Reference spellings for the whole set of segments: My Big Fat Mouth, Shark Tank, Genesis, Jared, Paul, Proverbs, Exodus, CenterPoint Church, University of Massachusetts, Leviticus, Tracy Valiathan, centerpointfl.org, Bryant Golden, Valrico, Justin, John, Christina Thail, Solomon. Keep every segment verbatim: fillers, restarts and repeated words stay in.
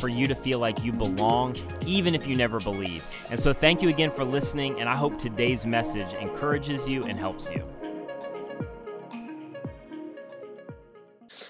for you to feel like you belong, even if you never believe. And so thank you again for listening, and I hope today's message encourages you and helps you.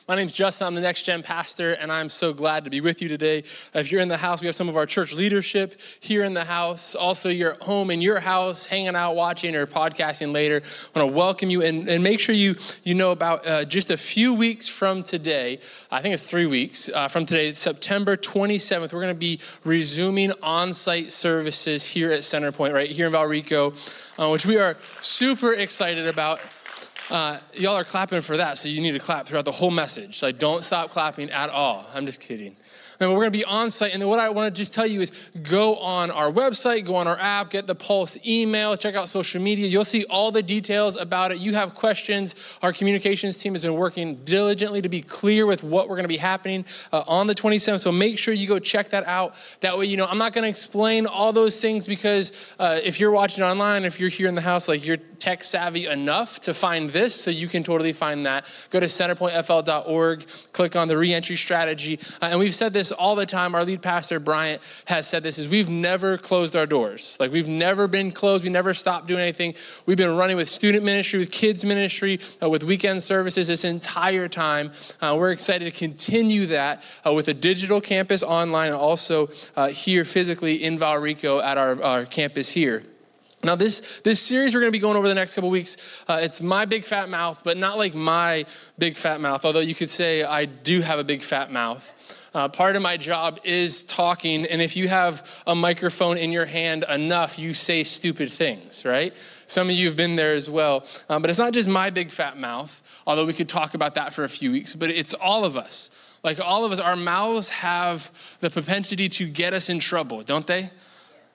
My name's Justin. I'm the Next Gen pastor, and I'm so glad to be with you today. If you're in the house, we have some of our church leadership here in the house. Also, you're at home in your house, hanging out, watching, or podcasting later. I want to welcome you, and, and make sure you, you know about uh, just a few weeks from today. I think it's three weeks uh, from today, September twenty-seventh. We're going to be resuming on-site services here at CenterPoint, right here in Valrico, uh, which we are super excited about. Uh, y'all are clapping for that, so you need to clap throughout the whole message. Like, don't stop clapping at all. I'm just kidding. And we're going to be on site. And then what I want to just tell you is go on our website, go on our app, get the Pulse email, check out social media. You'll see all the details about it. You have questions. Our communications team has been working diligently to be clear with what we're going to be happening uh, on the twenty-seventh. So make sure you go check that out. That way, you know, I'm not going to explain all those things because uh, if you're watching online, if you're here in the house, like, you're tech savvy enough to find this, so you can totally find that. Go to centerpoint f l dot org, click on the reentry strategy. Uh, and we've said this all the time. Our lead pastor, Bryant, has said this, is we've never closed our doors. Like, we've never been closed. We never stopped doing anything. We've been running with student ministry, with kids ministry, uh, with weekend services this entire time. Uh, we're excited to continue that uh, with a digital campus online, and also uh, here physically in Valrico at our, our campus here. Now, this this series we're going to be going over the next couple weeks, uh, it's My Big Fat Mouth, but not like my big fat mouth, although you could say I do have a big fat mouth. Uh, part of my job is talking, and if you have a microphone in your hand enough, you say stupid things, right? Some of you have been there as well. Um, but it's not just my big fat mouth, although we could talk about that for a few weeks, but it's all of us. Like, all of us, our mouths have the propensity to get us in trouble, don't they?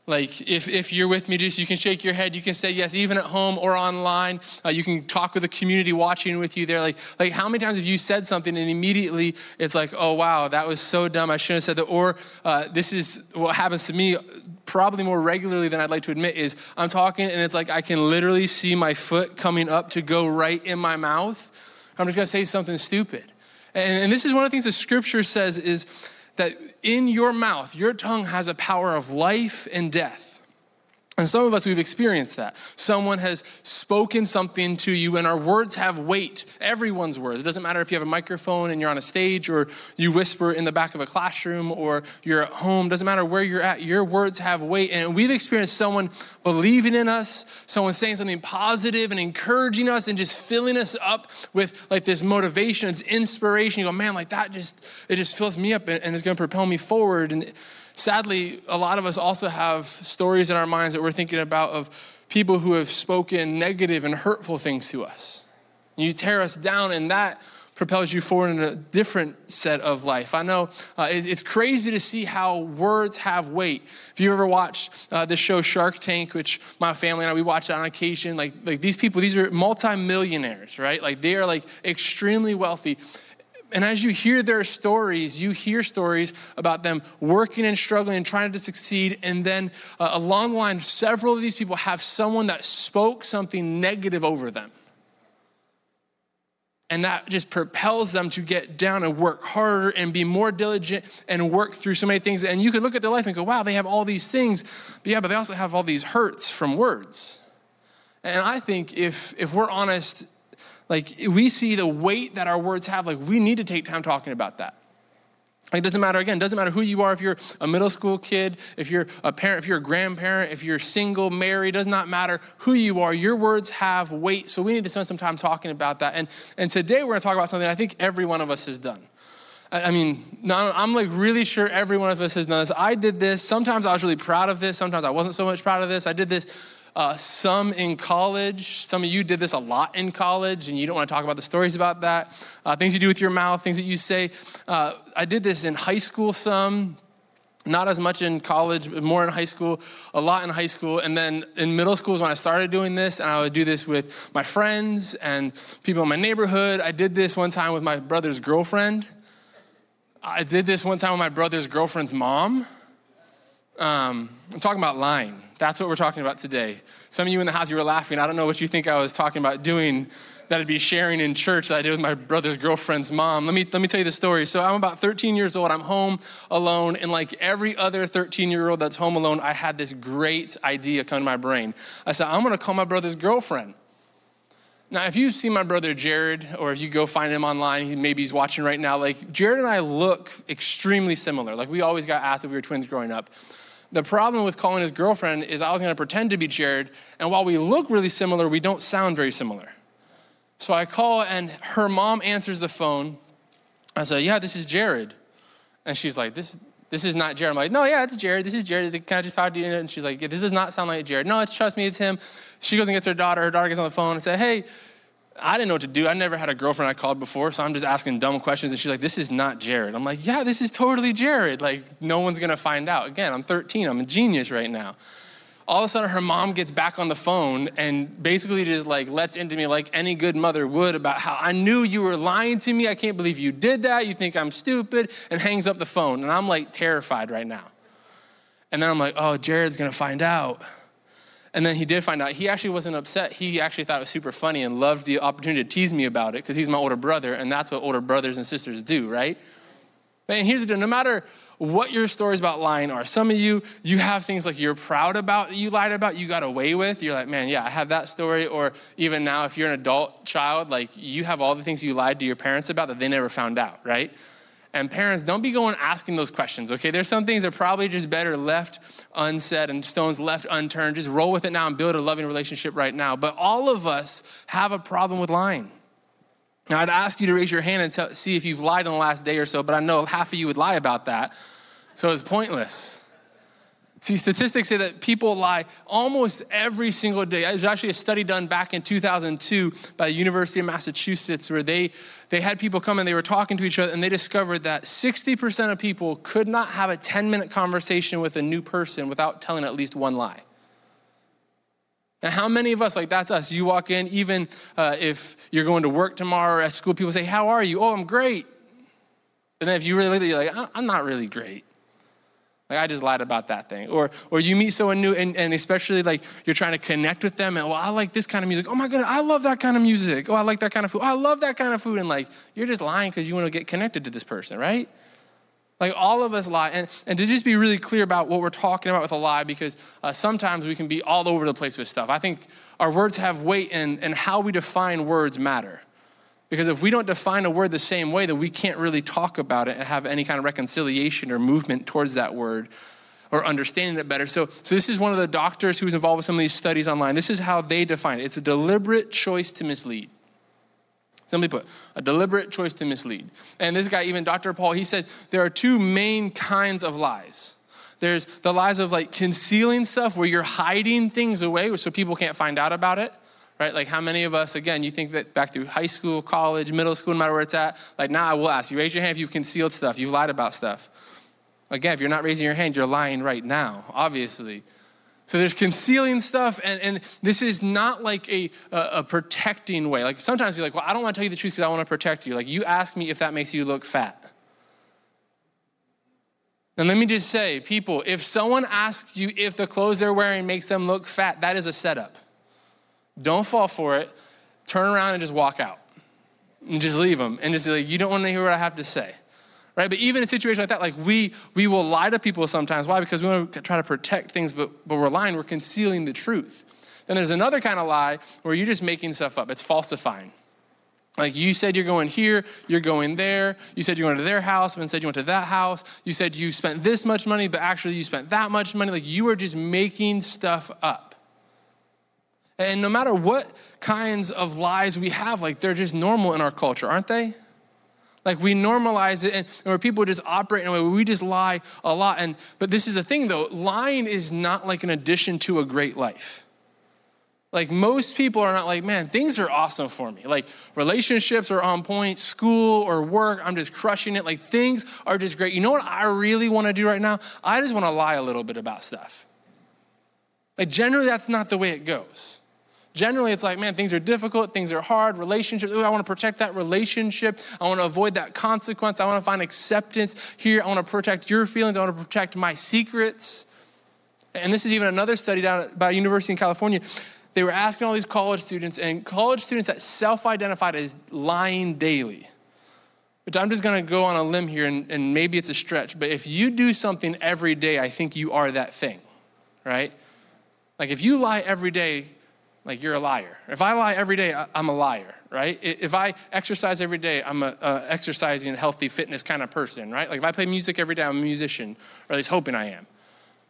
Like, if, if you're with me, just you can shake your head. You can say yes, even at home or online. Uh, you can talk with the community watching with you there. Like, like how many times have you said something and immediately it's like, oh, wow, that was so dumb. I shouldn't have said that. Or uh, this is what happens to me probably more regularly than I'd like to admit, is I'm talking and it's like I can literally see my foot coming up to go right in my mouth. I'm just going to say something stupid. And, and this is one of the things the scripture says is, that in your mouth, your tongue has a power of life and death. And some of us, we've experienced that. Someone has spoken something to you, and our words have weight. Everyone's words. It doesn't matter if you have a microphone and you're on a stage, or you whisper in the back of a classroom, or you're at home. It doesn't matter where you're at. Your words have weight. And we've experienced someone believing in us, someone saying something positive and encouraging us and just filling us up with like this motivation. It's inspiration. You go, man, like that just, it just fills me up, and it's going to propel me forward. And sadly, a lot of us also have stories in our minds that we're thinking about of people who have spoken negative and hurtful things to us. You tear us down, and that propels you forward in a different set of life. I know uh, it, it's crazy to see how words have weight. If you ever watched uh, the show Shark Tank, which my family and I, we watch that on occasion, like, like these people, these are multimillionaires, right? Like, they are like extremely wealthy. And as you hear their stories, you hear stories about them working and struggling and trying to succeed. And then uh, along the line, several of these people have someone that spoke something negative over them. And that just propels them to get down and work harder and be more diligent and work through so many things. And you could look at their life and go, wow, they have all these things. But yeah, but they also have all these hurts from words. And I think if if we're honest, like, we see the weight that our words have. Like, we need to take time talking about that. Like, it doesn't matter, again, it doesn't matter who you are, if you're a middle school kid, if you're a parent, if you're a grandparent, if you're single, married, does not matter who you are. Your words have weight, so we need to spend some time talking about that. And, and today we're going to talk about something I think every one of us has done. I mean, I'm like really sure every one of us has done this. I did this. Sometimes I was really proud of this. Sometimes I wasn't so much proud of this. I did this. Uh, some in college. Some of you did this a lot in college, and you don't want to talk about the stories about that. Uh, things you do with your mouth, things that you say. Uh, I did this in high school some. Not as much in college, but more in high school, a lot in high school. And then in middle school is when I started doing this, and I would do this with my friends and people in my neighborhood. I did this one time with my brother's girlfriend. I did this one time with my brother's girlfriend's mom. Um, I'm talking about lying. That's what we're talking about today. Some of you in the house, you were laughing. I don't know what you think I was talking about doing that I'd be sharing in church that I did with my brother's girlfriend's mom. Let me let me tell you the story. So I'm about thirteen years old. I'm home alone. And like every other thirteen-year-old that's home alone, I had this great idea come to my brain. I said, I'm going to call my brother's girlfriend. Now, if you've seen my brother Jared, or if you go find him online, he, maybe he's watching right now, like Jared and I look extremely similar. Like we always got asked if we were twins growing up. The problem with calling his girlfriend is I was going to pretend to be Jared. And while we look really similar, we don't sound very similar. So I call, and her mom answers the phone. I said, yeah, this is Jared. And she's like, this this is not Jared. I'm like, no, yeah, it's Jared. This is Jared. Can I just talk to you? And she's like, yeah, this does not sound like Jared. No, it's, trust me, it's him. She goes and gets her daughter. Her daughter gets on the phone and said, hey, I didn't know what to do. I never had a girlfriend I called before, so I'm just asking dumb questions. And she's like, this is not Jared. I'm like, yeah, this is totally Jared. Like, no one's going to find out. Again, I'm thirteen. I'm a genius right now. All of a sudden, her mom gets back on the phone and basically just like lets into me like any good mother would about how I knew you were lying to me. I can't believe you did that. You think I'm stupid, and hangs up the phone. And I'm like terrified right now. And then I'm like, oh, Jared's going to find out. And then he did find out. He actually wasn't upset. He actually thought it was super funny and loved the opportunity to tease me about it because he's my older brother, and that's what older brothers and sisters do, right? And here's the deal. No matter what your stories about lying are, some of you, you have things like you're proud about that you lied about, you got away with. You're like, man, yeah, I have that story. Or even now, if you're an adult child, like you have all the things you lied to your parents about that they never found out, right? And parents, don't be going asking those questions, okay? There's some things that are probably just better left unsaid and stones left unturned. Just roll with it now and build a loving relationship right now. But all of us have a problem with lying. Now, I'd ask you to raise your hand and tell, see if you've lied in the last day or so, but I know half of you would lie about that, so it's pointless. See, statistics say that people lie almost every single day. There's actually a study done back in two thousand two by the University of Massachusetts where they, they had people come and they were talking to each other, and they discovered that sixty percent of people could not have a ten-minute conversation with a new person without telling at least one lie. Now, how many of us, like that's us, you walk in, even uh, if you're going to work tomorrow or at school, people say, how are you? Oh, I'm great. And then if you really look at it, you're like, I'm not really great. Like, I just lied about that thing. Or or you meet someone new, and, and especially, like, you're trying to connect with them. And, well, I like this kind of music. Oh, my goodness, I love that kind of music. Oh, I like that kind of food. Oh, I love that kind of food. And, like, you're just lying because you want to get connected to this person, right? Like, all of us lie. And, and to just be really clear about what we're talking about with a lie, because uh, sometimes we can be all over the place with stuff. I think our words have weight, and, and how we define words matter. Because if we don't define a word the same way, then we can't really talk about it and have any kind of reconciliation or movement towards that word or understanding it better. So, so this is one of the doctors who's involved with some of these studies online. This is how they define it. It's a deliberate choice to mislead. Somebody put, a deliberate choice to mislead. And this guy, even Doctor Paul, he said there are two main kinds of lies. There's the lies of like concealing stuff where you're hiding things away so people can't find out about it. Right? Like how many of us, again, you think that back through high school, college, middle school, no matter where it's at, like now nah, I will ask you, raise your hand if you've concealed stuff, you've lied about stuff. Again, if you're not raising your hand, you're lying right now, obviously. So there's concealing stuff, and, and this is not like a, a, a protecting way. Like sometimes you're like, well, I don't want to tell you the truth because I want to protect you. Like you ask me if that makes you look fat. And let me just say, people, if someone asks you if the clothes they're wearing makes them look fat, that is a setup. Don't fall for it. Turn around and just walk out. And just leave them. And just be like, you don't want to hear what I have to say. Right? But even in a situation like that, like we we will lie to people sometimes. Why? Because we want to try to protect things, but, but we're lying. We're concealing the truth. Then there's another kind of lie where you're just making stuff up. It's falsifying. Like you said you're going here, you're going there. You said you went to their house, but instead you went to that house. You said you spent this much money, but actually you spent that much money. Like you are just making stuff up. And no matter what kinds of lies we have, like they're just normal in our culture, aren't they? Like we normalize it, and, and where people just operate in a way where we just lie a lot. And but this is the thing though, lying is not like an addition to a great life. Like, most people are not like, man, things are awesome for me. Like, relationships are on point, school or work, I'm just crushing it. Like, things are just great. You know what I really want to do right now? I just want to lie a little bit about stuff. Like, generally, that's not the way it goes. Generally, it's like, man, things are difficult, things are hard, relationships, ooh, I want to protect that relationship. I want to avoid that consequence. I want to find acceptance here. I want to protect your feelings. I want to protect my secrets. And this is even another study down by a university in California. They were asking all these college students, and college students that self-identified as lying daily, which I'm just going to go on a limb here, and, and maybe it's a stretch, but if you do something every day, I think you are that thing, right? Like, if you lie every day, like, you're a liar. If I lie every day, I'm a liar, right? If I exercise every day, I'm a, a exercising, healthy fitness kind of person, right? Like, if I play music every day, I'm a musician, or at least hoping I am.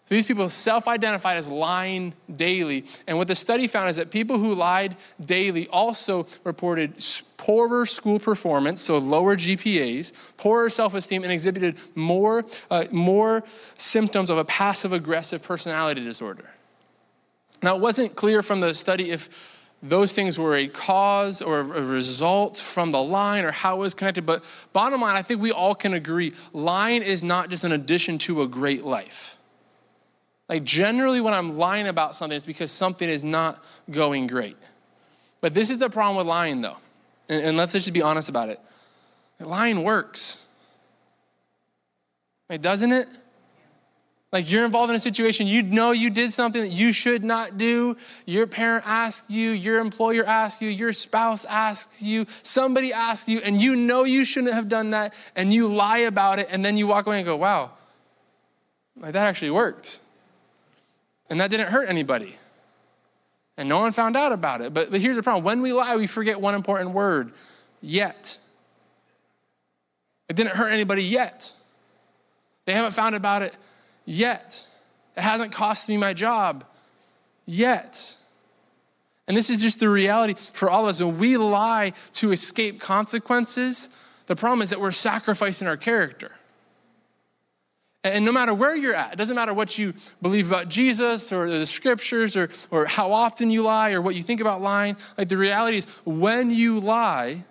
So these people self-identified as lying daily. And what the study found is that people who lied daily also reported poorer school performance, so lower G P As, poorer self-esteem, and exhibited more, uh, more symptoms of a passive-aggressive personality disorder. Now, it wasn't clear from the study if those things were a cause or a result from the line or how it was connected, but bottom line, I think we all can agree, lying is not just an addition to a great life. Like, generally when I'm lying about something, it's because something is not going great. But this is the problem with lying, though, and, and let's just be honest about it. Lying works. Like, doesn't it? Like, you're involved in a situation, you know you did something that you should not do. Your parent asked you, your employer asked you, your spouse asked you, somebody asked you, and you know you shouldn't have done that, and you lie about it, and then you walk away and go, wow, like, that actually worked. And that didn't hurt anybody. And no one found out about it. But, but here's the problem. When we lie, we forget one important word, yet. It didn't hurt anybody yet. They haven't found about it yet. It hasn't cost me my job yet. And this is just the reality for all of us. When we lie to escape consequences, the problem is that we're sacrificing our character. And no matter where you're at, it doesn't matter what you believe about Jesus or the scriptures or, or how often you lie or what you think about lying. Like, the reality is, when you lie,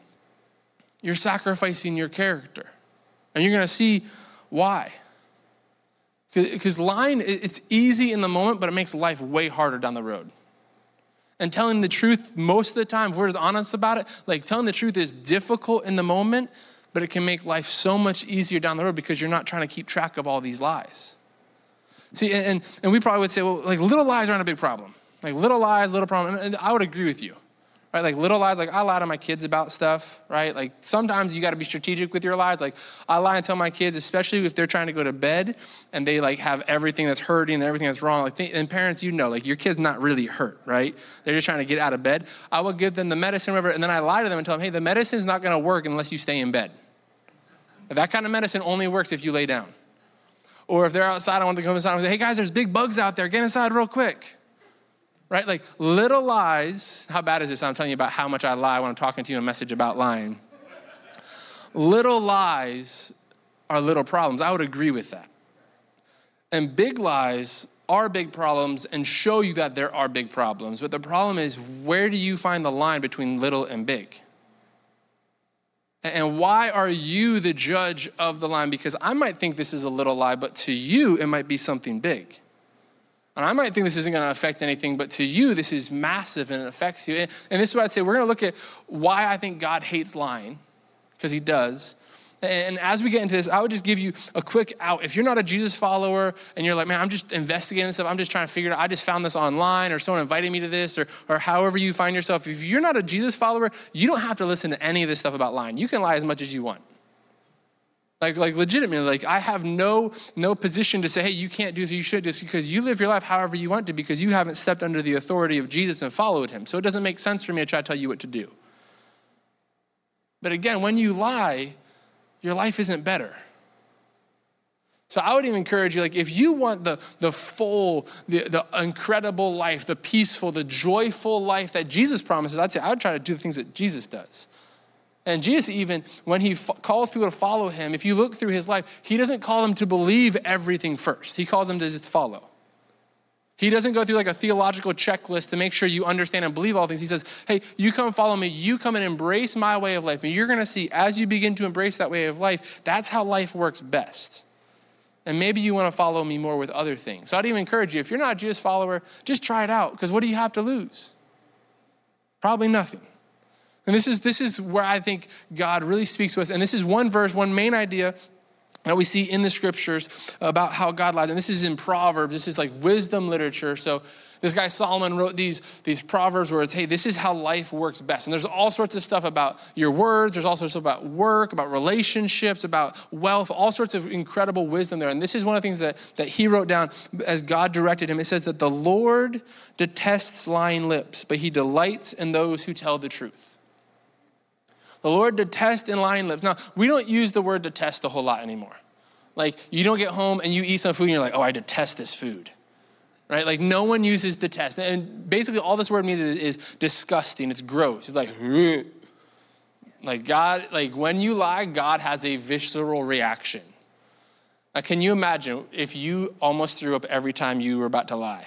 you're sacrificing your character. And you're going to see why. Because lying, it's easy in the moment, but it makes life way harder down the road. And telling the truth most of the time, if we're just honest about it, like, telling the truth is difficult in the moment, but it can make life so much easier down the road because you're not trying to keep track of all these lies. See, and, and we probably would say, well, like, little lies aren't a big problem. Like, little lies, little problem. And I would agree with you, right? Like, little lies, like, I lie to my kids about stuff, right? Like, sometimes you got to be strategic with your lies. Like, I lie and tell my kids, especially if they're trying to go to bed and they, like, have everything that's hurting and everything that's wrong. Like, th- and parents, you know, like, your kid's not really hurt, right? They're just trying to get out of bed. I will give them the medicine, whatever, and then I lie to them and tell them, hey, the medicine's not going to work unless you stay in bed. That kind of medicine only works if you lay down. Or if they're outside, I want to come inside and say, hey, guys, there's big bugs out there. Get inside real quick. Right? Like, little lies. How bad is this? I'm telling you about how much I lie when I'm talking to you in a message about lying. Little lies are little problems. I would agree with that. And big lies are big problems and show you that there are big problems. But the problem is, where do you find the line between little and big? And why are you the judge of the line? Because I might think this is a little lie, but to you, it might be something big. And I might think this isn't going to affect anything, but to you, this is massive and it affects you. And this is why I'd say we're going to look at why I think God hates lying, because he does. And as we get into this, I would just give you a quick out. If you're not a Jesus follower and you're like, man, I'm just investigating this stuff, I'm just trying to figure it out, I just found this online or someone invited me to this, or, or however you find yourself. If you're not a Jesus follower, you don't have to listen to any of this stuff about lying. You can lie as much as you want. Like, like legitimately, like, I have no, no position to say, hey, you can't do this, you should do this, because you live your life however you want to, because you haven't stepped under the authority of Jesus and followed him. So it doesn't make sense for me to try to tell you what to do. But again, when you lie, your life isn't better. So I would even encourage you, like, if you want the, the full, the, the incredible life, the peaceful, the joyful life that Jesus promises, I'd say I would try to do the things that Jesus does. And Jesus, even when he f- calls people to follow him, if you look through his life, he doesn't call them to believe everything first. He calls them to just follow. He doesn't go through like a theological checklist to make sure you understand and believe all things. He says, hey, you come follow me. You come and embrace my way of life. And you're going to see as you begin to embrace that way of life, that's how life works best. And maybe you want to follow me more with other things. So I'd even encourage you, if you're not a Jesus follower, just try it out. Because what do you have to lose? Probably nothing. And this is, this is where I think God really speaks to us. And this is one verse, one main idea that we see in the scriptures about how God lies. And this is in Proverbs. This is like wisdom literature. So this guy Solomon wrote these, these Proverbs where it's, hey, this is how life works best. And there's all sorts of stuff about your words. There's all sorts of about work, about relationships, about wealth, all sorts of incredible wisdom there. And this is one of the things that, that he wrote down as God directed him. It says that the Lord detests lying lips, but he delights in those who tell the truth. The Lord detests in lying lips. Now, we don't use the word detest a whole lot anymore. Like, you don't get home and you eat some food and you're like, oh, I detest this food, right? Like, no one uses detest. And basically all this word means is, is disgusting. It's gross. It's like, Ugh. Like God, like when you lie, God has a visceral reaction. Now, can you imagine if you almost threw up every time you were about to lie?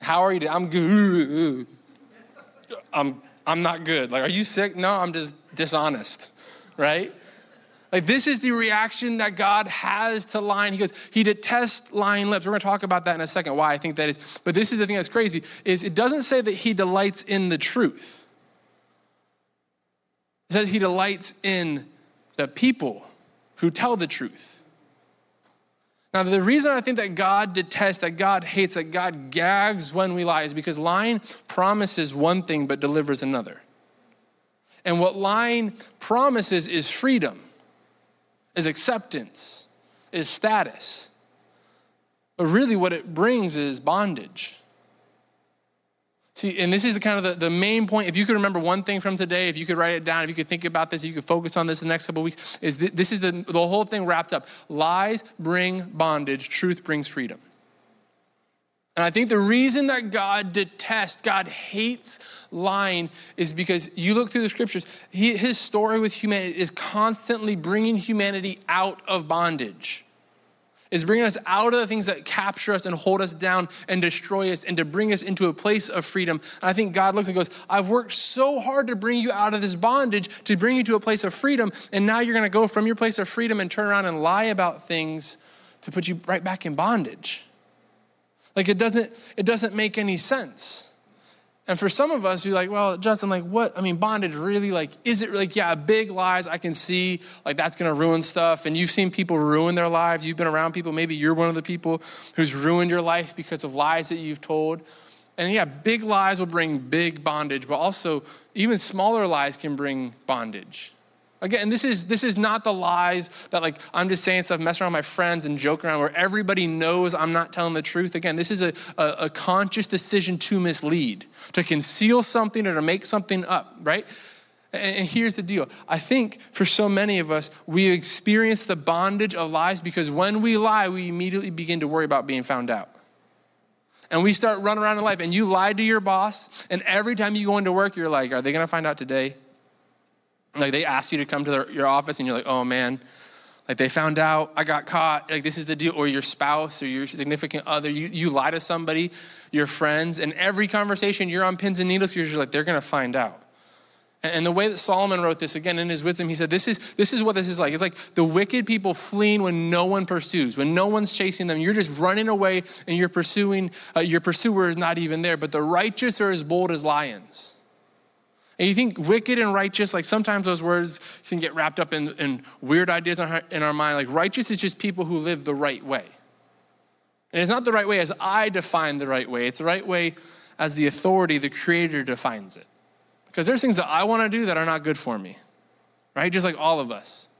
How are you? I'm good. I'm I'm not good. Like, are you sick? No, I'm just dishonest, right? Like, this is the reaction that God has to lying. He goes, he detests lying lips. We're going to talk about that in a second, why I think that is. But this is the thing that's crazy, is it doesn't say that he delights in the truth. It says he delights in the people who tell the truth. Now, the reason I think that God detests, that God hates, that God gags when we lie is because lying promises one thing but delivers another. And what lying promises is freedom, is acceptance, is status. But really what it brings is bondage. See, and this is kind of the, the main point. If you could remember one thing from today, if you could write it down, if you could think about this, if you could focus on this the next couple of weeks, is th- this is the, the whole thing wrapped up. Lies bring bondage. Truth brings freedom. And I think the reason that God detests, God hates lying is because you look through the scriptures, he, his story with humanity is constantly bringing humanity out of bondage. Is bringing us out of the things that capture us and hold us down and destroy us and to bring us into a place of freedom. And I think God looks and goes, I've worked so hard to bring you out of this bondage, to bring you to a place of freedom. And now you're going to go from your place of freedom and turn around and lie about things to put you right back in bondage. Like it doesn't, it doesn't make any sense. And for some of us, you're like, well, Justin, like what? I mean, bondage really, like, is it like, yeah, big lies I can see, like that's gonna ruin stuff. And you've seen people ruin their lives. You've been around people. Maybe you're one of the people who's ruined your life because of lies that you've told. And yeah, big lies will bring big bondage, but also even smaller lies can bring bondage. Again, this is this is not the lies that like I'm just saying stuff, messing around with my friends and joking around where everybody knows I'm not telling the truth. Again, this is a, a, a conscious decision to mislead, to conceal something or to make something up, right? And, and here's the deal. I think for so many of us, we experience the bondage of lies because when we lie, we immediately begin to worry about being found out. And we start running around in life and you lie to your boss and every time you go into work, you're like, are they gonna find out today? Like they ask you to come to their, your office and you're like, oh man, like they found out, I got caught, like this is the deal. Or your spouse or your significant other, you, you lie to somebody, your friends, and every conversation you're on pins and needles because you're like, they're gonna find out. And, and the way that Solomon wrote this, again, in his wisdom, he said, this is, this is what this is like. It's like the wicked people fleeing when no one pursues, when no one's chasing them, you're just running away and you're pursuing, uh, your pursuer is not even there, but the righteous are as bold as lions. And you think wicked and righteous, like sometimes those words can get wrapped up in, in weird ideas in our, in our mind. Like righteous is just people who live the right way. And it's not the right way as I define the right way. It's the right way as the authority, the creator defines it. Because there's things that I want to do that are not good for me, right? Just like all of us.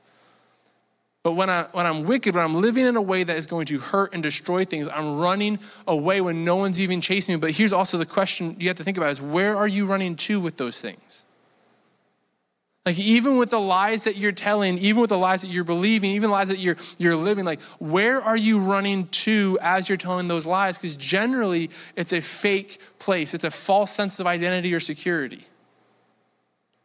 But when, I, when I'm wicked, when I'm living in a way that is going to hurt and destroy things, I'm running away when no one's even chasing me. But here's also the question you have to think about is where are you running to with those things? Like even with the lies that you're telling, even with the lies that you're believing, even lies that you're, you're living, like where are you running to as you're telling those lies? Because generally it's a fake place. It's a false sense of identity or security.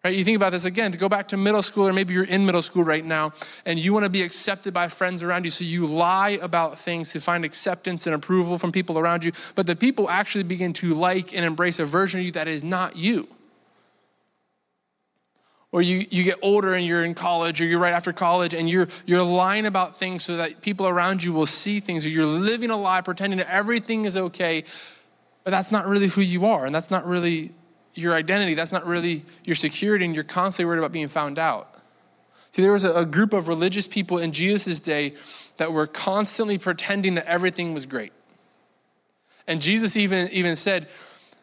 Right? You think about this again, to go back to middle school, or maybe you're in middle school right now, and you want to be accepted by friends around you, so you lie about things to find acceptance and approval from people around you, but the people actually begin to like and embrace a version of you that is not you. Or you, you get older and you're in college, or you're right after college, and you're you're lying about things so that people around you will see things, or you're living a lie, pretending that everything is okay, but that's not really who you are, and that's not really your identity, that's not really your security, and you're constantly worried about being found out. See, there was a, a group of religious people in Jesus' day that were constantly pretending that everything was great. And Jesus even, even said,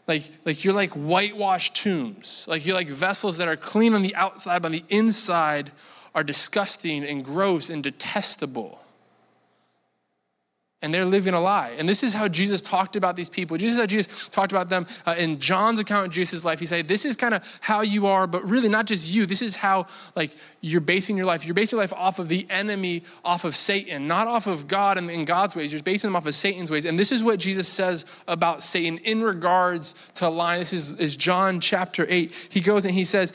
like, like you're like whitewashed tombs. Like you're like vessels that are clean on the outside, but on the inside are disgusting and gross and detestable. And they're living a lie. And this is how Jesus talked about these people. Jesus, how Jesus talked about them uh, in John's account of Jesus' life. He said, this is kind of how you are, but really not just you. This is how like you're basing your life. You're basing your life off of the enemy, off of Satan, not off of God and in God's ways. You're basing them off of Satan's ways. And this is what Jesus says about Satan in regards to lying. This is, is John chapter eight. He goes and he says,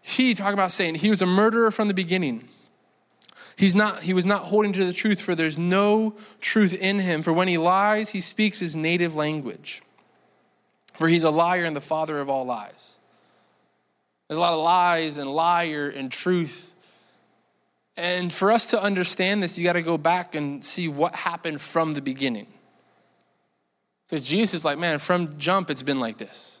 he, talking about Satan, he was a murderer from the beginning. He's not, he was not holding to the truth, for there's no truth in him. For when he lies, he speaks his native language. For he's a liar and the father of all lies. There's a lot of lies and liar and truth. And for us to understand this, you got to go back and see what happened from the beginning. Because Jesus is like, man, from jump, it's been like this.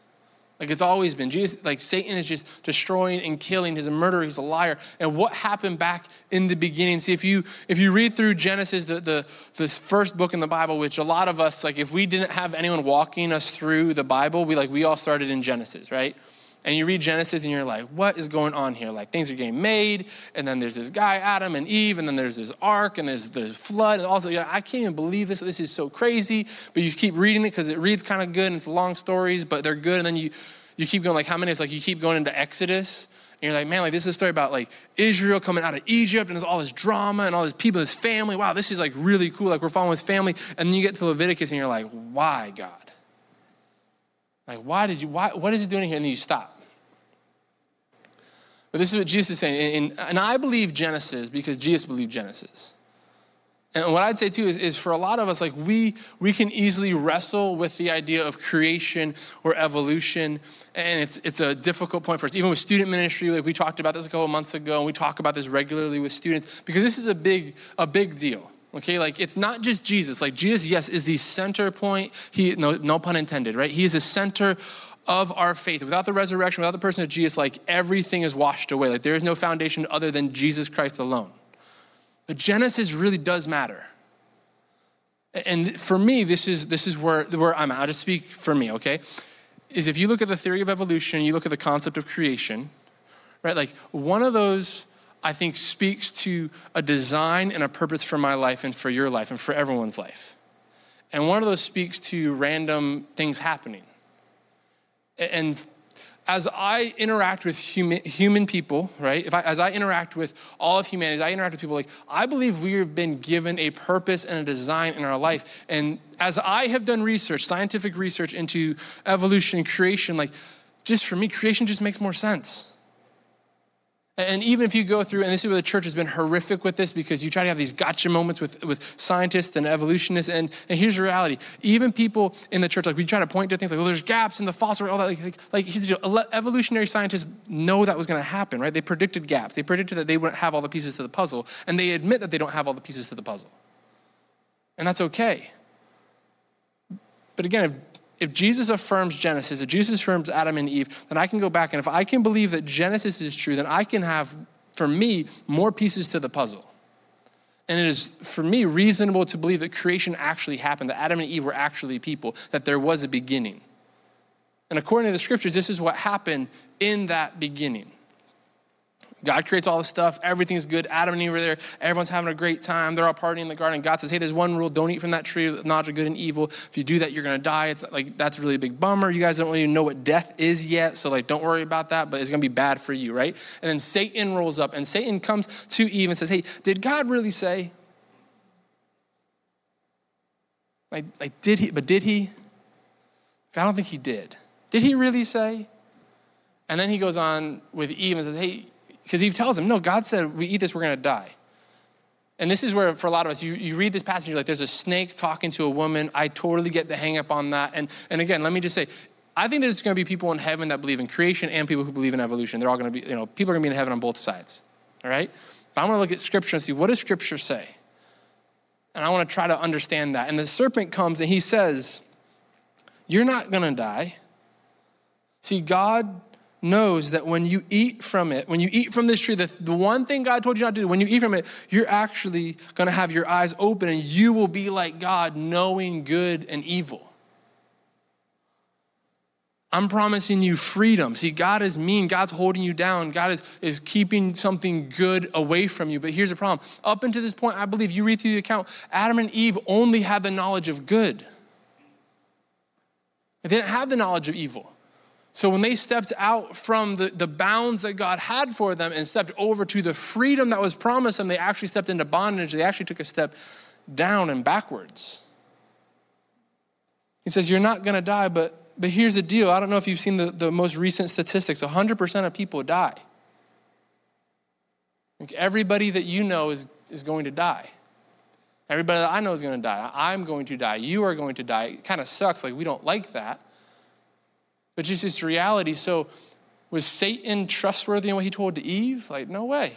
Like it's always been. Jesus, like Satan is just destroying and killing. He's a murderer. He's a liar. And what happened back in the beginning? See, if you if you read through Genesis, the, the the first book in the Bible, which a lot of us, like if we didn't have anyone walking us through the Bible, we like we all started in Genesis, right? And you read Genesis and you're like, what is going on here? Like things are getting made, and then there's this guy, Adam and Eve, and then there's this ark, and there's the flood, and also, you're like, I can't even believe this. This is so crazy. But you keep reading it because it reads kind of good, and it's long stories, but they're good. And then you you keep going, like how many? It's like you keep going into Exodus, and you're like, man, like this is a story about like Israel coming out of Egypt, and there's all this drama, and all these people, this family. Wow, this is like really cool. Like we're following this family. And then you get to Leviticus, and you're like, why, God? Like, why did you, why, what is it doing here? And then you stop. But this is what Jesus is saying. And, and I believe Genesis because Jesus believed Genesis. And what I'd say too is, is for a lot of us, like we we can easily wrestle with the idea of creation or evolution. And it's it's a difficult point for us. Even with student ministry, like we talked about this a couple of months ago, and we talk about this regularly with students because this is a big, a big deal. Okay, like it's not just Jesus. Like Jesus, yes, is the center point. He, no, no pun intended, right? He is the center of our faith. Without the resurrection, without the person of Jesus, like everything is washed away. Like there is no foundation other than Jesus Christ alone. But Genesis really does matter. And for me, this is this is where, where I'm at. I'll just speak for me, okay? Is if you look at the theory of evolution, you look at the concept of creation, right? Like one of those, I think, speaks to a design and a purpose for my life and for your life and for everyone's life. And one of those speaks to random things happening. And as I interact with human, human people, right, if I, as I interact with all of humanity, as I interact with people, like I believe we have been given a purpose and a design in our life. And as I have done research, scientific research into evolution and creation, like just for me, creation just makes more sense. And even if you go through, and this is where the church has been horrific with this because you try to have these gotcha moments with, with scientists and evolutionists, and, and here's the reality. Even people in the church, like we try to point to things like, well, there's gaps in the fossil, all that. Like, like, like here's the deal. Evolutionary scientists know that was gonna happen, right? They predicted gaps. They predicted that they wouldn't have all the pieces to the puzzle, and they admit that they don't have all the pieces to the puzzle. And that's okay. But again, if If Jesus affirms Genesis, if Jesus affirms Adam and Eve, then I can go back, and if I can believe that Genesis is true, then I can have, for me, more pieces to the puzzle. And it is, for me, reasonable to believe that creation actually happened, that Adam and Eve were actually people, that there was a beginning. And according to the scriptures, this is what happened in that beginning. God creates all this stuff. Everything's good. Adam and Eve are there. Everyone's having a great time. They're all partying in the garden. God says, hey, there's one rule. Don't eat from that tree of knowledge of good and evil. If you do that, you're going to die. It's like, that's really a big bummer. You guys don't even know what death is yet. So like, don't worry about that, but it's going to be bad for you, right? And then Satan rolls up and Satan comes to Eve and says, hey, did God really say? Like, like did he, but did he? I don't think he did. Did he really say? And then he goes on with Eve and says, hey, because Eve tells him, no, God said, we eat this, we're going to die. And this is where, for a lot of us, you, you read this passage, you're like, there's a snake talking to a woman. I totally get the hang up on that. And, and again, let me just say, I think there's going to be people in heaven that believe in creation and people who believe in evolution. They're all going to be, you know, people are going to be in heaven on both sides. All right? But I want to look at Scripture and see, what does Scripture say? And I want to try to understand that. And the serpent comes and he says, you're not going to die. See, God knows that when you eat from it, when you eat from this tree, the, the one thing God told you not to do, when you eat from it, you're actually going to have your eyes open and you will be like God, knowing good and evil. I'm promising you freedom. See, God is mean. God's holding you down. God is, is keeping something good away from you. But here's the problem. Up until this point, I believe, you read through the account, Adam and Eve only had the knowledge of good. They didn't have the knowledge of evil. So when they stepped out from the, the bounds that God had for them and stepped over to the freedom that was promised them, they actually stepped into bondage. They actually took a step down and backwards. He says, you're not going to die, but But here's the deal. I don't know if you've seen the, the most recent statistics. one hundred percent of people die. Like everybody that you know is, is going to die. Everybody that I know is going to die. I'm going to die. You are going to die. It kind of sucks. Like, we don't like that. But just it's reality. So was Satan trustworthy in what he told to Eve? Like, no way.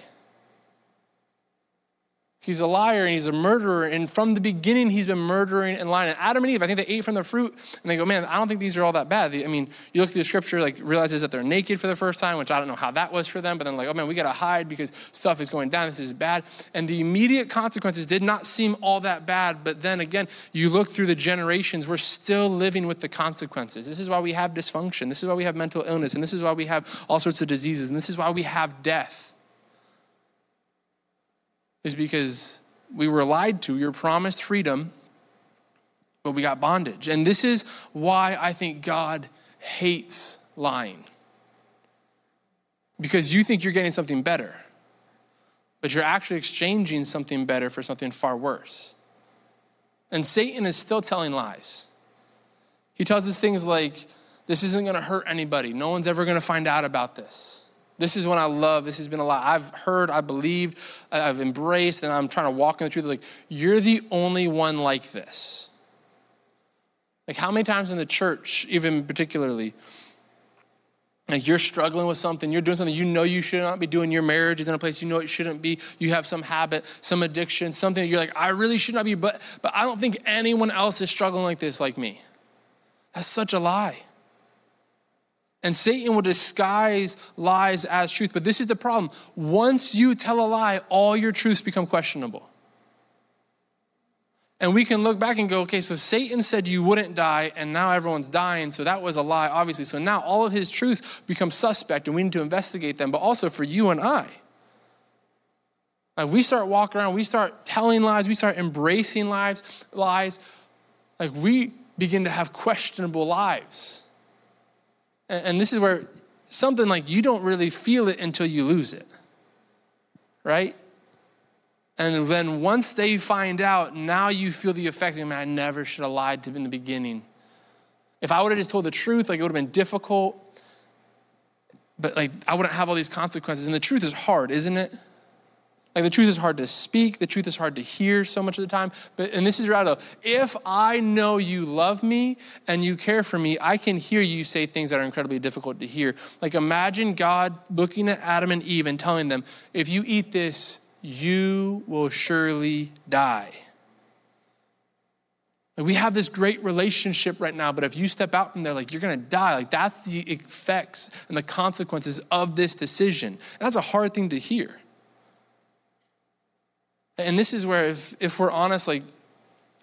He's a liar and he's a murderer. And from the beginning, he's been murdering and lying. And Adam and Eve, I think they ate from the fruit and they go, man, I don't think these are all that bad. I mean, you look through the scripture, like realizes that they're naked for the first time, which I don't know how that was for them. But then like, oh man, we got to hide because stuff is going down. This is bad. And the immediate consequences did not seem all that bad. But then again, you look through the generations, we're still living with the consequences. This is why we have dysfunction. This is why we have mental illness. And this is why we have all sorts of diseases. And this is why we have death. Is because we were lied to. You're promised freedom, but we got bondage. And this is why I think God hates lying. Because you think you're getting something better, but you're actually exchanging something better for something far worse. And Satan is still telling lies. He tells us things like, this isn't going to hurt anybody. No one's ever going to find out about this. This is what I love. This has been a lot. I've heard, I believed, I've embraced, and I'm trying to walk in the truth. Like, you're the only one like this. Like, how many times in the church, even particularly, like you're struggling with something, you're doing something you know you should not be doing. Your marriage is in a place you know it shouldn't be. You have some habit, some addiction, something you're like, I really should not be, but, but I don't think anyone else is struggling like this like me. That's such a lie. And Satan will disguise lies as truth. But this is the problem. Once you tell a lie, all your truths become questionable. And we can look back and go, okay, so Satan said you wouldn't die, and now everyone's dying, so that was a lie, obviously. So now all of his truths become suspect, and we need to investigate them. But also for you and I, like we start walking around, we start telling lies, we start embracing lies, lies. Like we begin to have questionable lives. And this is where something like you don't really feel it until you lose it, right? And then once they find out, now you feel the effects. I mean, I never should have lied to them in the beginning. If I would have just told the truth, like it would have been difficult, but like I wouldn't have all these consequences. And the truth is hard, isn't it? Like the truth is hard to speak. The truth is hard to hear so much of the time. But, and this is right though. If I know you love me and you care for me, I can hear you say things that are incredibly difficult to hear. Like imagine God looking at Adam and Eve and telling them, if you eat this, you will surely die. Like we have this great relationship right now, but if you step out from there, like you're going to die. Like that's the effects and the consequences of this decision. And that's a hard thing to hear. And this is where, if, if we're honest, like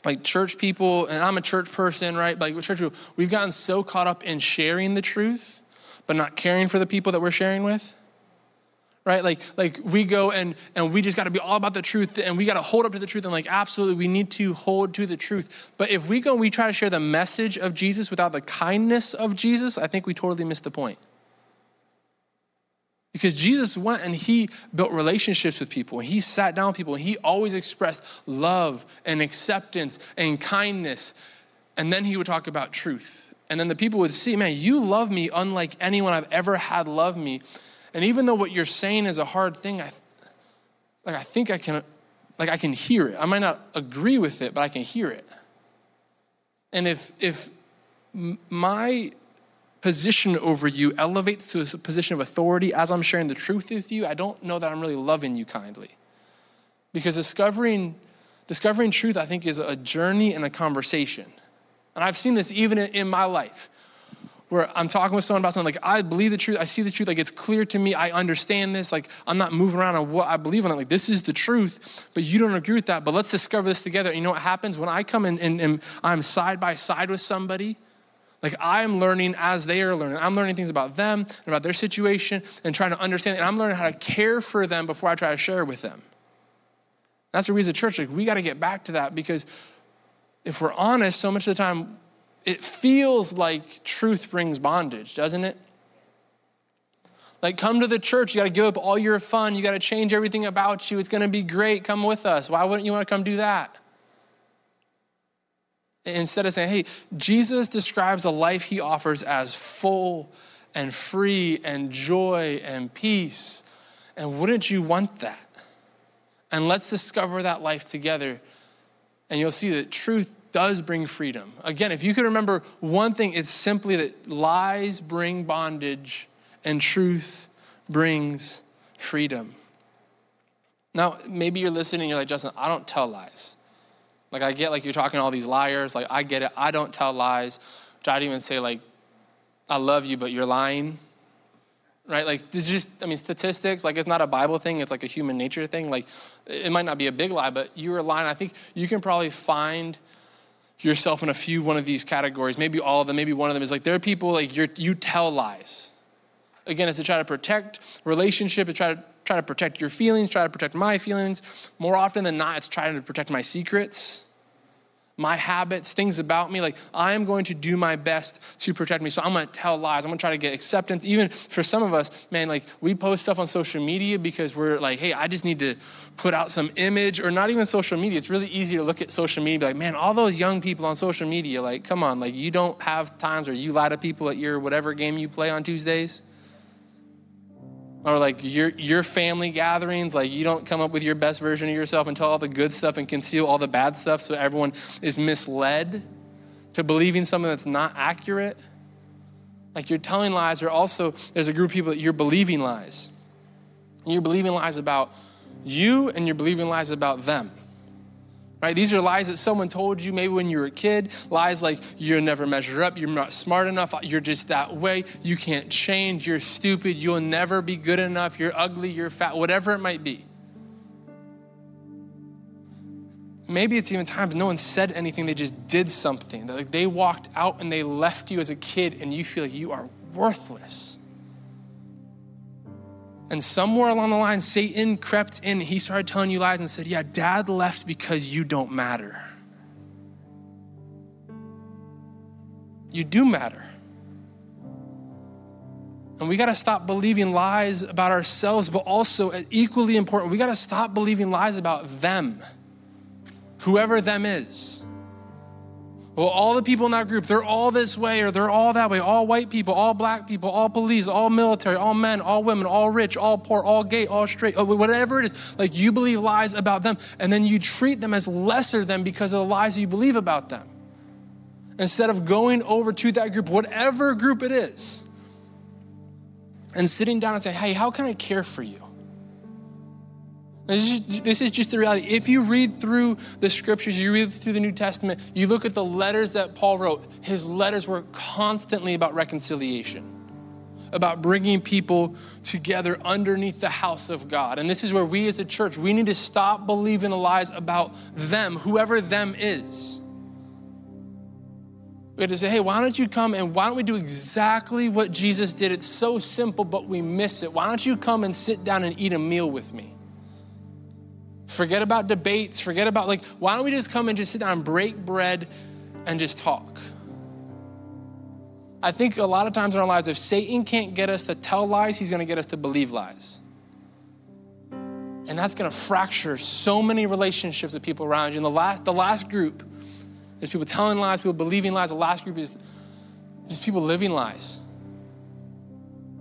like church people, and I'm a church person, right? Like with church people, we've gotten so caught up in sharing the truth, but not caring for the people that we're sharing with, right? Like like we go and and we just got to be all about the truth, and we got to hold up to the truth, and like absolutely we need to hold to the truth. But if we go and we try to share the message of Jesus without the kindness of Jesus, I think we totally missed the point. Because Jesus went and he built relationships with people. And he sat down with people. And he always expressed love and acceptance and kindness. And then he would talk about truth. And then the people would see, man, you love me unlike anyone I've ever had love me. And even though what you're saying is a hard thing, I, like I think I can, like I can hear it. I might not agree with it, but I can hear it. And if if my position over you elevates to a position of authority as I'm sharing the truth with you, I don't know that I'm really loving you kindly. Because discovering discovering truth, I think, is a journey and a conversation. And I've seen this even in my life, where I'm talking with someone about something, like, I believe the truth, I see the truth, like, it's clear to me, I understand this, like, I'm not moving around on what I believe in, like, this is the truth, but you don't agree with that, but let's discover this together. And you know what happens? When I come in and, and I'm side by side with somebody, like, I'm learning as they are learning. I'm learning things about them and about their situation and trying to understand, and I'm learning how to care for them before I try to share with them. That's the reason, church, like, we got to get back to that, because if we're honest, so much of the time, it feels like truth brings bondage, doesn't it? Like, come to the church, you gotta give up all your fun, you gotta change everything about you, it's gonna be great, come with us. Why wouldn't you wanna come do that? Instead of saying, hey, Jesus describes a life he offers as full and free and joy and peace. And wouldn't you want that? And let's discover that life together. And you'll see that truth does bring freedom. Again, if you could remember one thing, it's simply that lies bring bondage and truth brings freedom. Now, maybe you're listening and you're like, Justin, I don't tell lies. Like, I get, like, you're talking to all these liars. Like, I get it. I don't tell lies. Which I'd even say, like, I love you, but you're lying. Right? Like, this just, I mean, statistics, like, it's not a Bible thing. It's like a human nature thing. Like, it might not be a big lie, but you are lying. I think you can probably find yourself in a few one of these categories, maybe all of them, maybe one of them is like, there are people like you're, you tell lies. Again, it's to try to protect relationship, it's try to try to protect your feelings, try to protect my feelings. More often than not, it's trying to protect my secrets, my habits, things about me. Like, I am going to do my best to protect me, so I'm gonna tell lies. I'm gonna try to get acceptance. Even for some of us, man, like, we post stuff on social media because we're like, hey, I just need to put out some image, or not even social media. It's really easy to look at social media and be like, man, all those young people on social media, like, come on, like, you don't have times where you lie to people at your whatever game you play on Tuesdays. Or like your your family gatherings, like, you don't come up with your best version of yourself and tell all the good stuff and conceal all the bad stuff, so everyone is misled to believing something that's not accurate. Like, you're telling lies, or also there's a group of people that you're believing lies. And you're believing lies about you, and you're believing lies about them. Right? These are lies that someone told you maybe when you were a kid. Lies like, you'll never measure up, you're not smart enough, you're just that way, you can't change, you're stupid, you'll never be good enough, you're ugly, you're fat, whatever it might be. Maybe it's even times no one said anything, they just did something. Like, they walked out and they left you as a kid, and you feel like you are worthless. And somewhere along the line, Satan crept in. He started telling you lies and said, yeah, dad left because you don't matter. You do matter. And we got to stop believing lies about ourselves, but also, equally important, we got to stop believing lies about them, whoever them is. Well, all the people in that group, they're all this way or they're all that way. All white people, all black people, all police, all military, all men, all women, all rich, all poor, all gay, all straight, whatever it is. Like, you believe lies about them, and then you treat them as lesser than because of the lies you believe about them. Instead of going over to that group, whatever group it is, and sitting down and saying, hey, how can I care for you? This is just the reality. If you read through the scriptures, you read through the New Testament, you look at the letters that Paul wrote, his letters were constantly about reconciliation, about bringing people together underneath the house of God. And this is where we as a church, we need to stop believing the lies about them, whoever them is. We have to say, hey, why don't you come and why don't we do exactly what Jesus did? It's so simple, but we miss it. Why don't you come and sit down and eat a meal with me? Forget about debates, forget about, like, why don't we just come and just sit down and break bread and just talk? I think a lot of times in our lives, if Satan can't get us to tell lies, he's gonna get us to believe lies. And that's gonna fracture so many relationships with people around you. And the last, the last group is people telling lies, people believing lies. The last group is Just people living lies.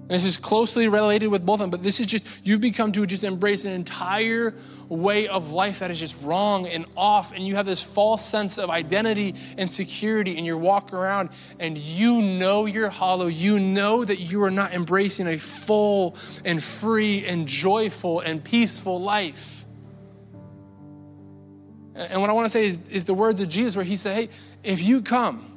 And this is closely related with both of them, but this is just, you've become to just embrace an entire way of life that is just wrong and off, and you have this false sense of identity and security, and you're walking around, and you know you're hollow. You know that you are not embracing a full and free and joyful and peaceful life. And what I want to say is, is the words of Jesus where he said, hey, if you come,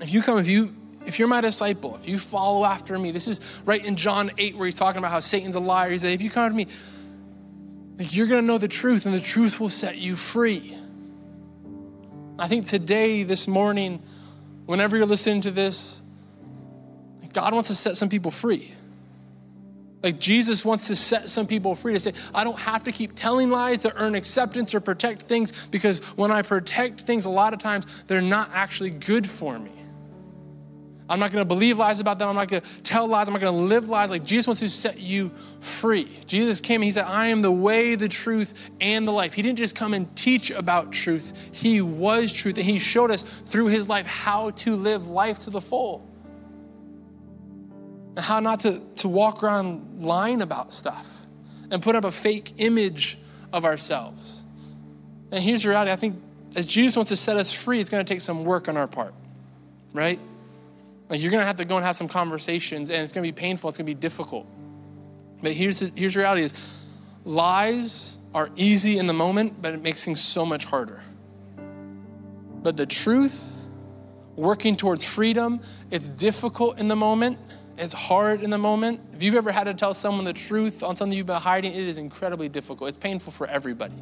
if you come, if you If you're my disciple, if you follow after me, this is right in John eight where he's talking about how Satan's a liar. He's like, if you come to me, like, you're going to know the truth, and the truth will set you free. I think today, this morning, whenever you're listening to this, God wants to set some people free. Like, Jesus wants to set some people free to say, I don't have to keep telling lies to earn acceptance or protect things, because when I protect things, a lot of times they're not actually good for me. I'm not going to believe lies about them. I'm not going to tell lies. I'm not going to live lies. Like, Jesus wants to set you free. Jesus came and he said, I am the way, the truth, and the life. He didn't just come and teach about truth. He was truth. And he showed us through his life how to live life to the full. And how not to, to walk around lying about stuff and put up a fake image of ourselves. And here's the reality. I think as Jesus wants to set us free, it's going to take some work on our part, right? Like, you're going to have to go and have some conversations, and it's going to be painful. It's going to be difficult. But here's the, here's the reality is, lies are easy in the moment, but it makes things so much harder. But the truth, working towards freedom, it's difficult in the moment. It's hard in the moment. If you've ever had to tell someone the truth on something you've been hiding, it is incredibly difficult. It's painful for everybody.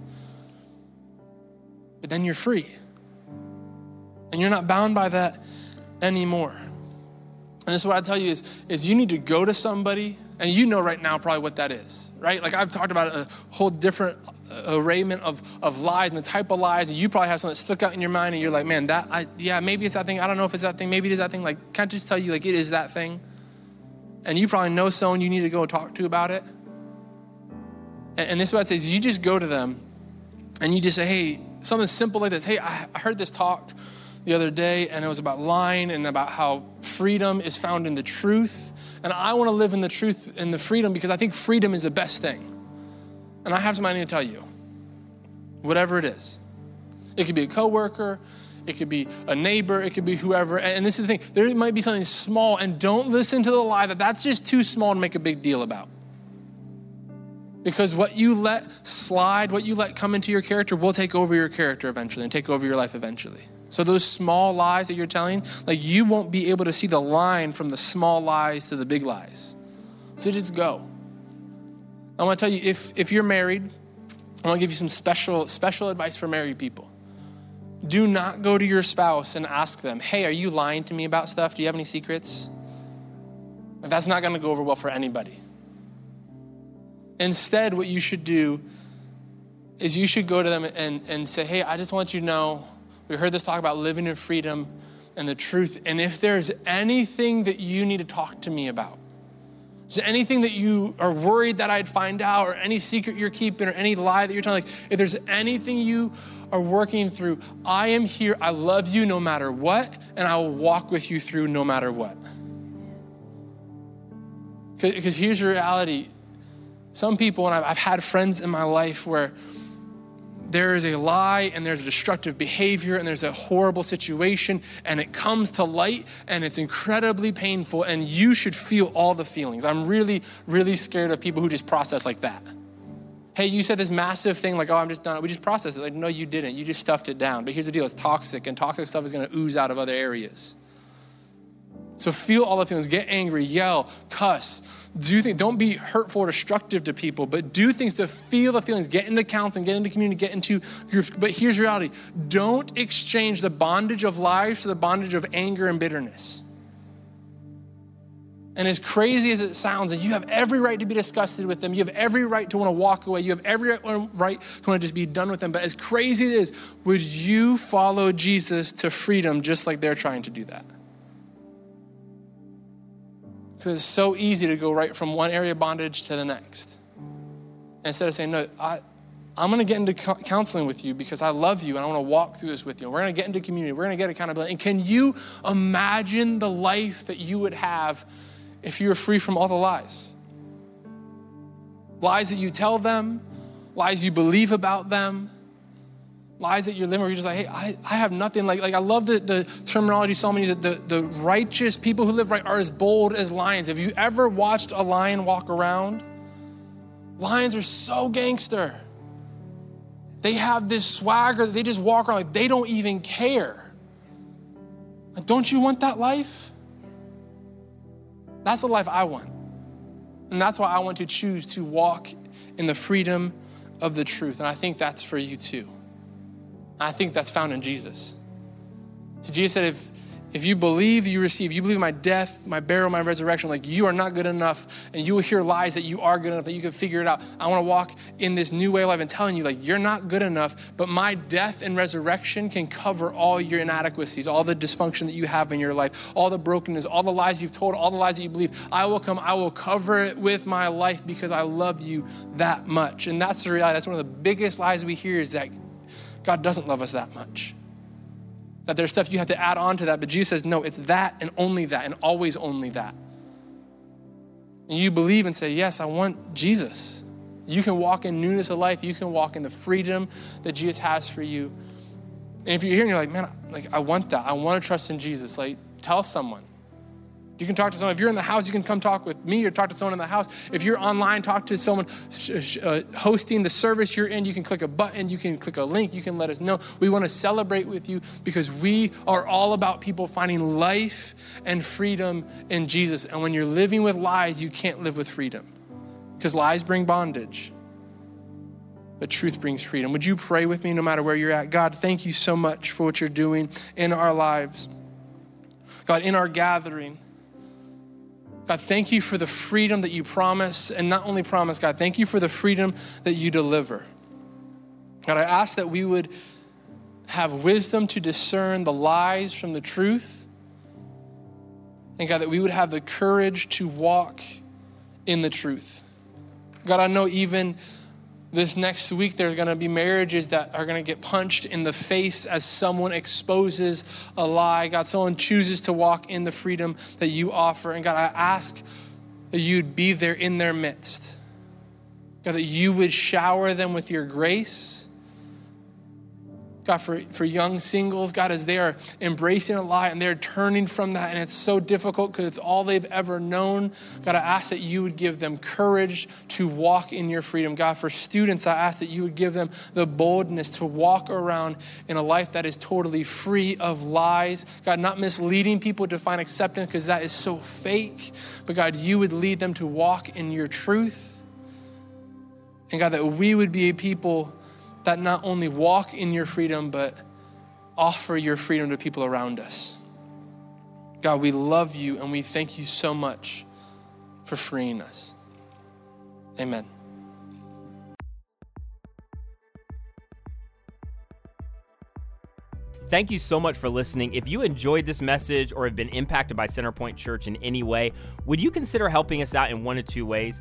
But then you're free. And you're not bound by that anymore. And this is what I tell you is, is you need to go to somebody, and you know right now probably what that is, right? Like, I've talked about a whole different arrayment of, of lies and the type of lies, and you probably have something that stuck out in your mind, and you're like, man, that, I, yeah, maybe it's that thing. I don't know if it's that thing. Maybe it is that thing. Like, can't I just tell you, like, it is that thing? And you probably know someone you need to go talk to about it. And, and this is what I'd say is, you just go to them, and you just say, hey, something simple like this. Hey, I, I heard this talk the other day, and it was about lying and about how freedom is found in the truth. And I want to live in the truth and the freedom, because I think freedom is the best thing. And I have somebody to tell you, whatever it is. It could be a coworker, it could be a neighbor, it could be whoever. And this is the thing, there might be something small, and don't listen to the lie that that's just too small to make a big deal about. Because what you let slide, what you let come into your character will take over your character eventually and take over your life eventually. So those small lies that you're telling, like, you won't be able to see the line from the small lies to the big lies. So just go. I want to tell you, if, if you're married, I want to give you some special, special advice for married people. Do not go to your spouse and ask them, hey, are you lying to me about stuff? Do you have any secrets? That's not going to go over well for anybody. Instead, what you should do is you should go to them and, and say, hey, I just want you to know, we heard this talk about living in freedom and the truth. And if there's anything that you need to talk to me about, is there anything that you are worried that I'd find out, or any secret you're keeping, or any lie that you're telling, like, if there's anything you are working through, I am here. I love you no matter what, and I will walk with you through no matter what. Because here's the reality. Some people, and I've, I've had friends in my life where there is a lie, and there's a destructive behavior, and there's a horrible situation, and it comes to light, and it's incredibly painful, and you should feel all the feelings. I'm really, really scared of people who just process like that. Hey, you said this massive thing, like, oh, I'm just done. We just processed it. Like, no, you didn't. You just stuffed it down. But here's the deal. It's toxic, and toxic stuff is going to ooze out of other areas. So feel all the feelings. Get angry, yell, cuss. Do things, don't be hurtful or destructive to people, but do things to feel the feelings. Get into counseling, get into community, get into groups. But here's the reality. Don't exchange the bondage of lies for the bondage of anger and bitterness. And as crazy as it sounds, and you have every right to be disgusted with them. You have every right to want to walk away. You have every right to want to just be done with them. But as crazy as it is, would you follow Jesus to freedom just like they're trying to do that? It's so easy to go right from one area of bondage to the next. Instead of saying, no, I, I'm going to get into counseling with you because I love you and I want to walk through this with you. We're going to get into community. We're going to get accountability. And can you imagine the life that you would have if you were free from all the lies? Lies that you tell them, lies you believe about them, lies that you're living where you're just like, hey, I, I have nothing. Like, like I love the, the terminology Solomon uses, the, the righteous people who live right are as bold as lions. Have you ever watched a lion walk around? Lions are so gangster. They have this swagger that they just walk around like they don't even care. Like, don't you want that life? That's the life I want. And that's why I want to choose to walk in the freedom of the truth. And I think that's for you too. I think that's found in Jesus. So Jesus said, if, if you believe, you receive. You believe in my death, my burial, my resurrection, like you are not good enough, and you will hear lies that you are good enough, that you can figure it out. I want to walk in this new way of life and telling you, like, you're not good enough, but my death and resurrection can cover all your inadequacies, all the dysfunction that you have in your life, all the brokenness, all the lies you've told, all the lies that you believe. I will come, I will cover it with my life because I love you that much. And that's the reality. That's one of the biggest lies we hear, is that God doesn't love us that much. That there's stuff you have to add on to that, but Jesus says, no, it's that and only that and always only that. And you believe and say, yes, I want Jesus. You can walk in newness of life. You can walk in the freedom that Jesus has for you. And if you're here and you're like, man, like I want that. I want to trust in Jesus. Like, tell someone. You can talk to someone. If you're in the house, you can come talk with me or talk to someone in the house. If you're online, talk to someone uh, hosting the service you're in. You can click a button. You can click a link. You can let us know. We want to celebrate with you because we are all about people finding life and freedom in Jesus. And when you're living with lies, you can't live with freedom because lies bring bondage, but truth brings freedom. Would you pray with me no matter where you're at? God, thank you so much for what you're doing in our lives. God, in our gathering, God, thank you for the freedom that you promise, and not only promise, God, thank you for the freedom that you deliver. God, I ask that we would have wisdom to discern the lies from the truth, and God, that we would have the courage to walk in the truth. God, I know even this next week, there's gonna be marriages that are gonna get punched in the face as someone exposes a lie. God, someone chooses to walk in the freedom that you offer. And God, I ask that you'd be there in their midst. God, that you would shower them with your grace. God, for, for young singles, God, as they are embracing a lie and they're turning from that and it's so difficult because it's all they've ever known, God, I ask that you would give them courage to walk in your freedom. God, for students, I ask that you would give them the boldness to walk around in a life that is totally free of lies. God, not misleading people to find acceptance because that is so fake, but God, you would lead them to walk in your truth. And God, that we would be a people that not only walk in your freedom, but offer your freedom to people around us. God, we love you and we thank you so much for freeing us. Amen. Thank you so much for listening. If you enjoyed this message or have been impacted by CenterPoint Church in any way, would you consider helping us out in one of two ways?